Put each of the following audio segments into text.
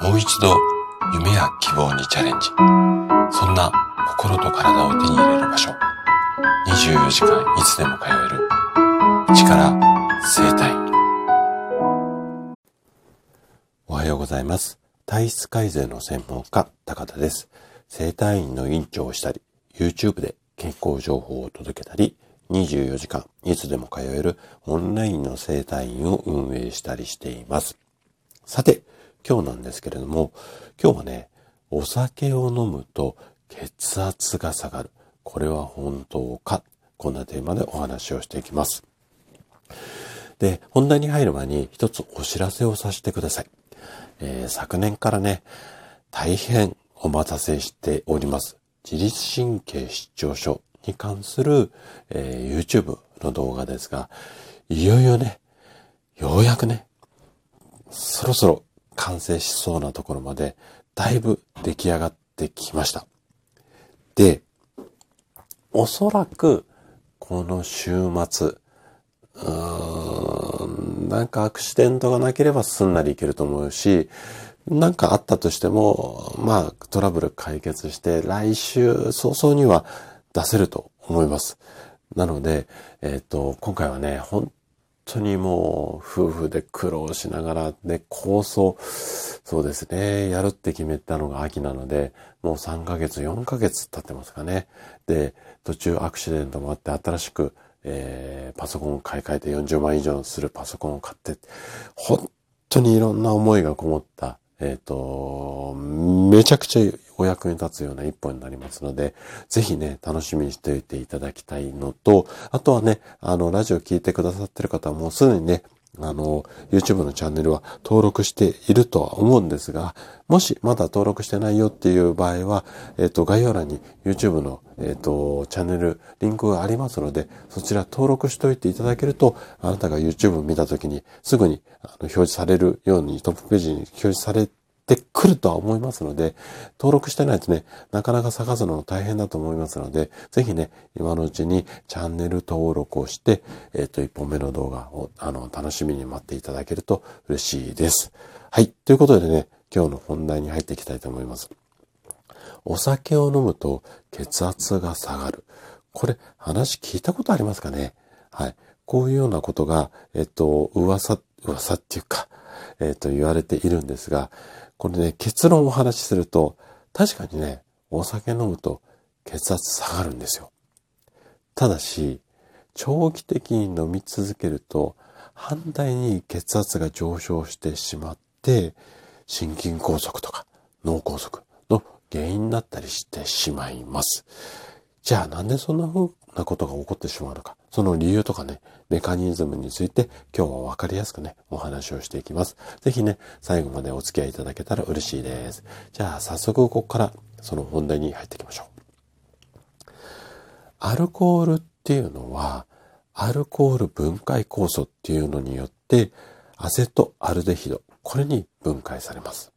もう一度夢や希望にチャレンジ、そんな心と体を手に入れる場所、24時間いつでも通える力生体。おはようございます。体質改善の専門家高田です。生体院の院長をしたり YouTube で健康情報を届けたり、24時間いつでも通えるオンラインの生体院を運営したりしています。さて、今日なんですけれども、今日はね、お酒を飲むと血圧が下がる、これは本当か、こんなテーマでお話をしていきます。で、本題に入る前に一つお知らせをさせてください。昨年からね、大変お待たせしております自律神経失調症に関する、YouTube の動画ですが、いよいよね、ようやくね、そろそろ完成しそうなところまでだいぶ出来上がってきました。で、おそらくこの週末、なんかアクシデントがなければすんなりいけると思うし、なんかあったとしても、まあトラブル解決して来週早々には出せると思います。なので、今回はね、本当にもう夫婦で苦労しながらね、構想、そうですね、やるって決めたのが秋なので、もう3ヶ月、4ヶ月経ってますかね。で、途中アクシデントもあって新しくパソコンを買い替えて40万以上するパソコンを買って、本当にいろんな思いがこもった、めちゃくちゃお役に立つような一本になりますので、ぜひね、楽しみにしておいていただきたいのと、あとはね、ラジオ聞いてくださってる方はもうすでにね、YouTube のチャンネルは登録しているとは思うんですが、もしまだ登録してないよっていう場合は、概要欄に YouTube の、チャンネル、リンクがありますので、そちら登録しておいていただけると、あなたが YouTube を見たときにすぐに表示されるように、トップページに表示されてくるとは思いますので、登録してないとね、なかなか探すのも大変だと思いますので、ぜひね、今のうちにチャンネル登録をして、1本目の動画を楽しみに待っていただけると嬉しいです。はい、ということでね、今日の本題に入っていきたいと思います。お酒を飲むと血圧が下がる。これ、話聞いたことありますかね？はい。こういうようなことが、噂っていうか、言われているんですが、これね、結論をお話しすると、確かにね、お酒飲むと血圧下がるんですよ。ただし、長期的に飲み続けると、反対に血圧が上昇してしまって、心筋梗塞とか脳梗塞の原因になったりしてしまいます。じゃあなんでそんな風なことが起こってしまうのか、その理由とかね、メカニズムについて今日は分かりやすくね、お話をしていきます。ぜひね、最後までお付き合いいただけたら嬉しいです。じゃあ早速ここからその本題に入っていきましょう。アルコールっていうのは、アルコール分解酵素っていうのによって、アセトアルデヒド、これに分解されます。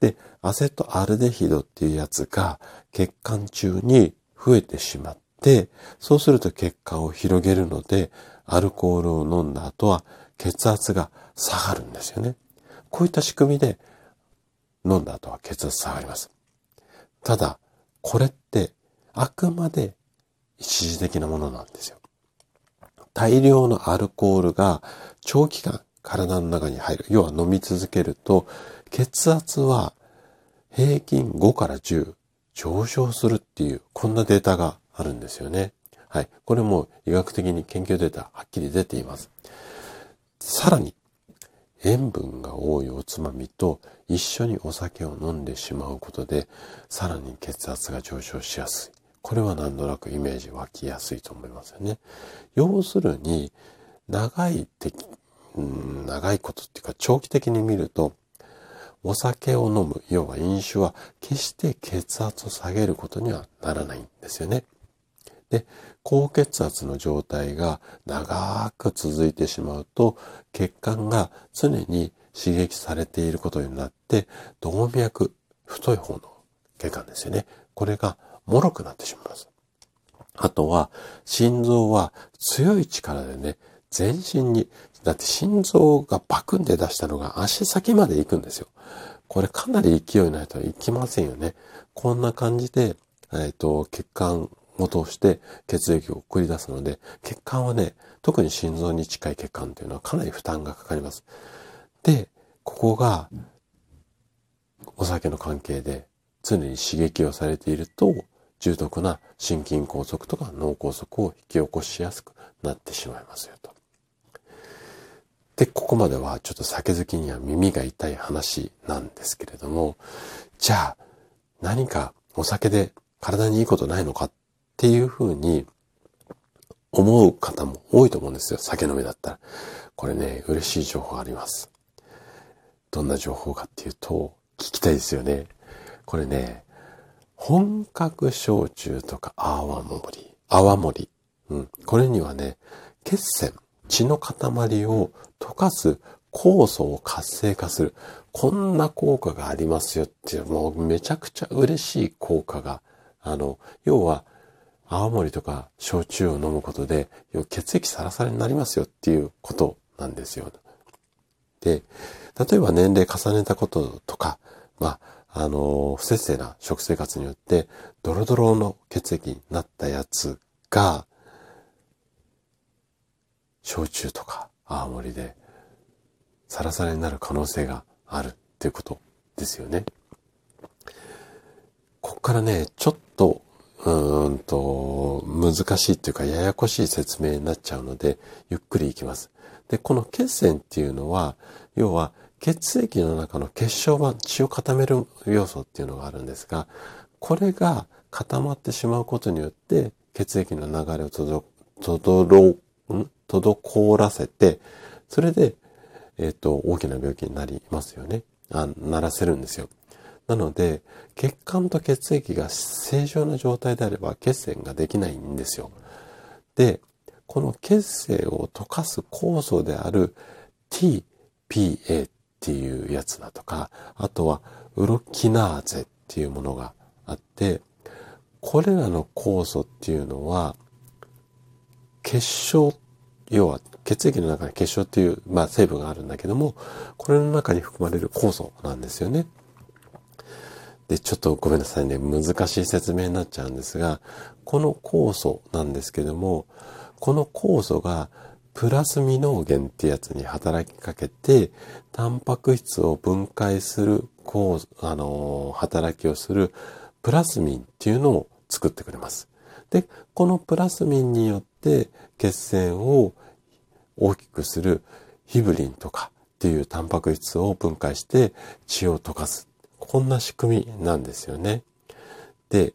で、アセトアルデヒドっていうやつが血管中に増えてしまって、で、そうすると血管を広げるので、アルコールを飲んだ後は血圧が下がるんですよね。こういった仕組みで飲んだ後は血圧下がります。ただ、これってあくまで一時的なものなんですよ。大量のアルコールが長期間体の中に入る。要は飲み続けると、血圧は平均5から10上昇するっていう、こんなデータがあるんですよね。はい。これも医学的に研究データはっきり出ています。さらに、塩分が多いおつまみと一緒にお酒を飲んでしまうことで、さらに血圧が上昇しやすい。これは何となくイメージ湧きやすいと思いますよね。要するに、長いことっていうか長期的に見ると、お酒を飲む、要は飲酒は決して血圧を下げることにはならないんですよね。で、高血圧の状態が長く続いてしまうと、血管が常に刺激されていることになって、動脈、太い方の血管ですよね。これが脆くなってしまいます。あとは、心臓は強い力でね、全身に、だって心臓がバクンで出したのが足先まで行くんですよ。これかなり勢いないといきませんよね。こんな感じで、血管を通して血液を送り出すので、血管はね、特に心臓に近い血管というのはかなり負担がかかります。で、ここがお酒の関係で常に刺激をされていると、重篤な心筋梗塞とか脳梗塞を引き起こしやすくなってしまいますよと。で、ここまではちょっと酒好きには耳が痛い話なんですけれども、じゃあ何かお酒で体にいいことないのかっていうふうに思う方も多いと思うんですよ。酒飲みだったら。これね、嬉しい情報があります。どんな情報かっていうと、聞きたいですよね。これね、本格焼酎とか泡盛。うん。これにはね、血栓。血の塊を溶かす酵素を活性化する。こんな効果がありますよっていう、もうめちゃくちゃ嬉しい効果が。要は、泡盛とか焼酎を飲むことで、血液サラサラになりますよっていうことなんですよ。で、例えば年齢重ねたこととか、不節制な食生活によって、ドロドロの血液になったやつが、焼酎とか泡盛でサラサラになる可能性があるっていうことですよね。こっからね、ちょっと難しいっていうかややこしい説明になっちゃうので、ゆっくりいきます。で、この血栓っていうのは、要は血液の中の血小板、血を固める要素っていうのがあるんですが、これが固まってしまうことによって血液の流れを滞らせて、それで、大きな病気になりますよね。ならせるんですよ。なので、血管と血液が正常な状態であれば、血栓ができないんですよ。で、この血栓を溶かす酵素である TPA っていうやつだとか、あとはウロキナーゼっていうものがあって、これらの酵素っていうのは、血小、要は血液の中に血小っていう、成分があるんだけども、これの中に含まれる酵素なんですよね。で、ちょっとごめんなさいね、難しい説明になっちゃうんですが、この酵素なんですけども、この酵素がプラスミノーゲンってやつに働きかけて、タンパク質を分解する働きをするプラスミンっていうのを作ってくれます。で、このプラスミンによって血栓を大きくするヒブリンとかっていうタンパク質を分解して血を溶かす。こんな仕組みなんですよね。で、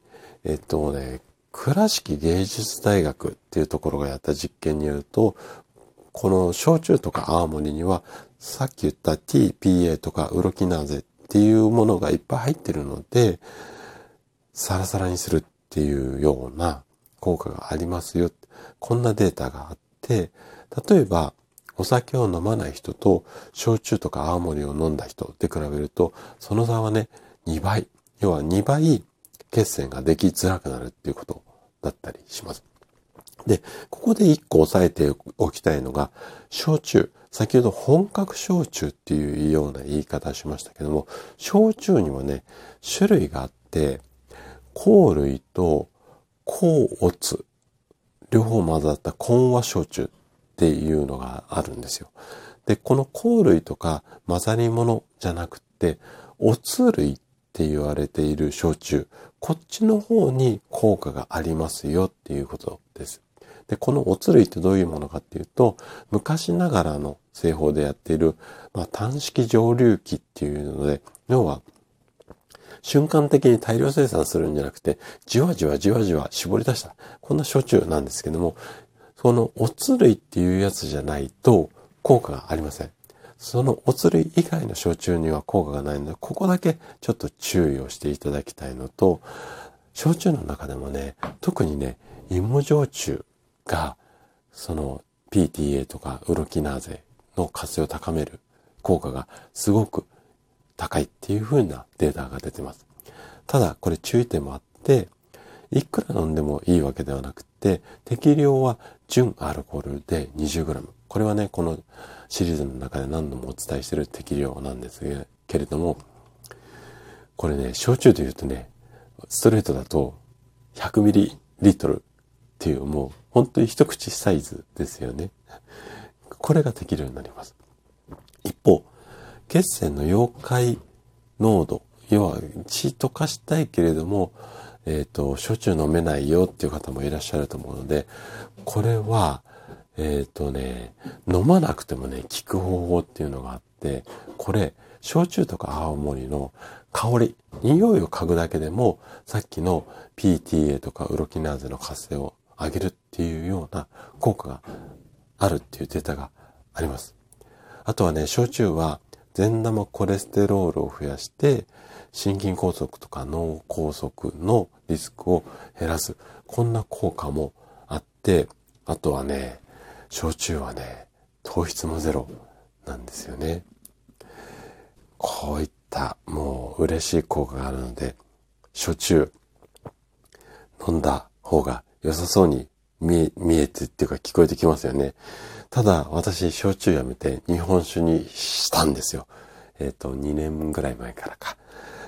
倉敷芸術大学っていうところがやった実験によると、この焼酎とか泡盛にはさっき言った TPA とかウロキナーゼっていうものがいっぱい入ってるので、サラサラにするっていうような効果がありますよ。こんなデータがあって、例えばお酒を飲まない人と焼酎とか泡盛を飲んだ人で比べると、その差はね、2倍。要は2倍血栓ができづらくなるっていうことだったりします。で、ここで1個押さえておきたいのが、焼酎。先ほど本格焼酎っていうような言い方をしましたけども、焼酎にもね、種類があって、香類と香乙、両方混ざった混和焼酎っていうのがあるんですよ。で、この香類とか混ざり物じゃなくて、乙類って言われている焼酎、こっちの方に効果がありますよっていうことです。で、この乙類ってどういうものかっていうと、昔ながらの製法でやっている、単式蒸留器っていうので、要は、瞬間的に大量生産するんじゃなくて、じわじわじわじわ絞り出した。こんな焼酎なんですけども、そのおつ類っていうやつじゃないと効果がありません。そのおつ類以外の焼酎には効果がないので、ここだけちょっと注意をしていただきたいのと、焼酎の中でもね、特にね、芋焼酎が、その PTA とかウロキナーゼの活性を高める効果がすごく高いっていう風なデータが出てます。ただ、これ注意点もあって、いくら飲んでもいいわけではなくて、適量は純アルコールで 20g。これはね、このシリーズの中で何度もお伝えしている適量なんですけれども、これね、焼酎というとね、ストレートだと100ミリリットルっていう、もう本当に一口サイズですよね。これが適量になります。一方、血栓の溶解濃度、要は血溶かしたいけれども、焼酎飲めないよっていう方もいらっしゃると思うので、これは、飲まなくてもね、効く方法っていうのがあって、これ、焼酎とか青森の香り、匂いを嗅ぐだけでも、さっきの PTA とかウロキナーゼの活性を上げるっていうような効果があるっていうデータがあります。あとはね、焼酎は善玉コレステロールを増やして、心筋梗塞とか脳梗塞のリスクを減らす。こんな効果もあって、あとはね、焼酎はね、糖質もゼロなんですよね。こういったもう嬉しい効果があるので、焼酎飲んだ方が良さそうに見えてっていうか聞こえてきますよね。ただ私、焼酎やめて日本酒にしたんですよ。2年ぐらい前からか。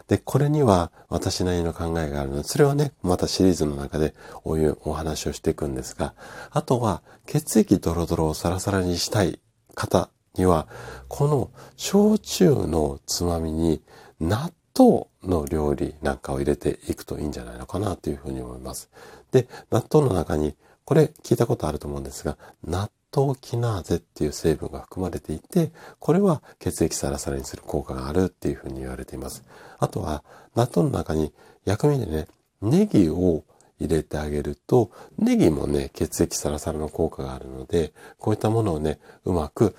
で、これには私なりの考えがあるので、それはね、またシリーズの中でお話をしていくんですが、あとは血液ドロドロをサラサラにしたい方には、この焼酎のつまみに納豆の料理なんかを入れていくといいんじゃないのかなというふうに思います。で、納豆の中に、これ聞いたことあると思うんですが、納豆キナーゼっていう成分が含まれていて、これは血液サラサラにする効果があるっていうふうに言われています。あとは納豆の中に薬味でね、ネギを入れてあげると、ネギもね、血液サラサラの効果があるので、こういったものをね、うまく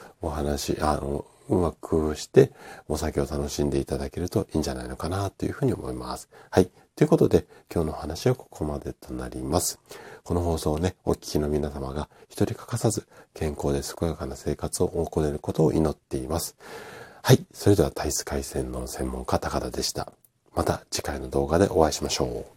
してお酒を楽しんでいただけるといいんじゃないのかなというふうに思います。はい。ということで、今日の話はここまでとなります。この放送をね、お聞きの皆様が一人欠かさず健康で健やかな生活を送れることを祈っています。はい。それでは体質改善の専門家高田でした。また次回の動画でお会いしましょう。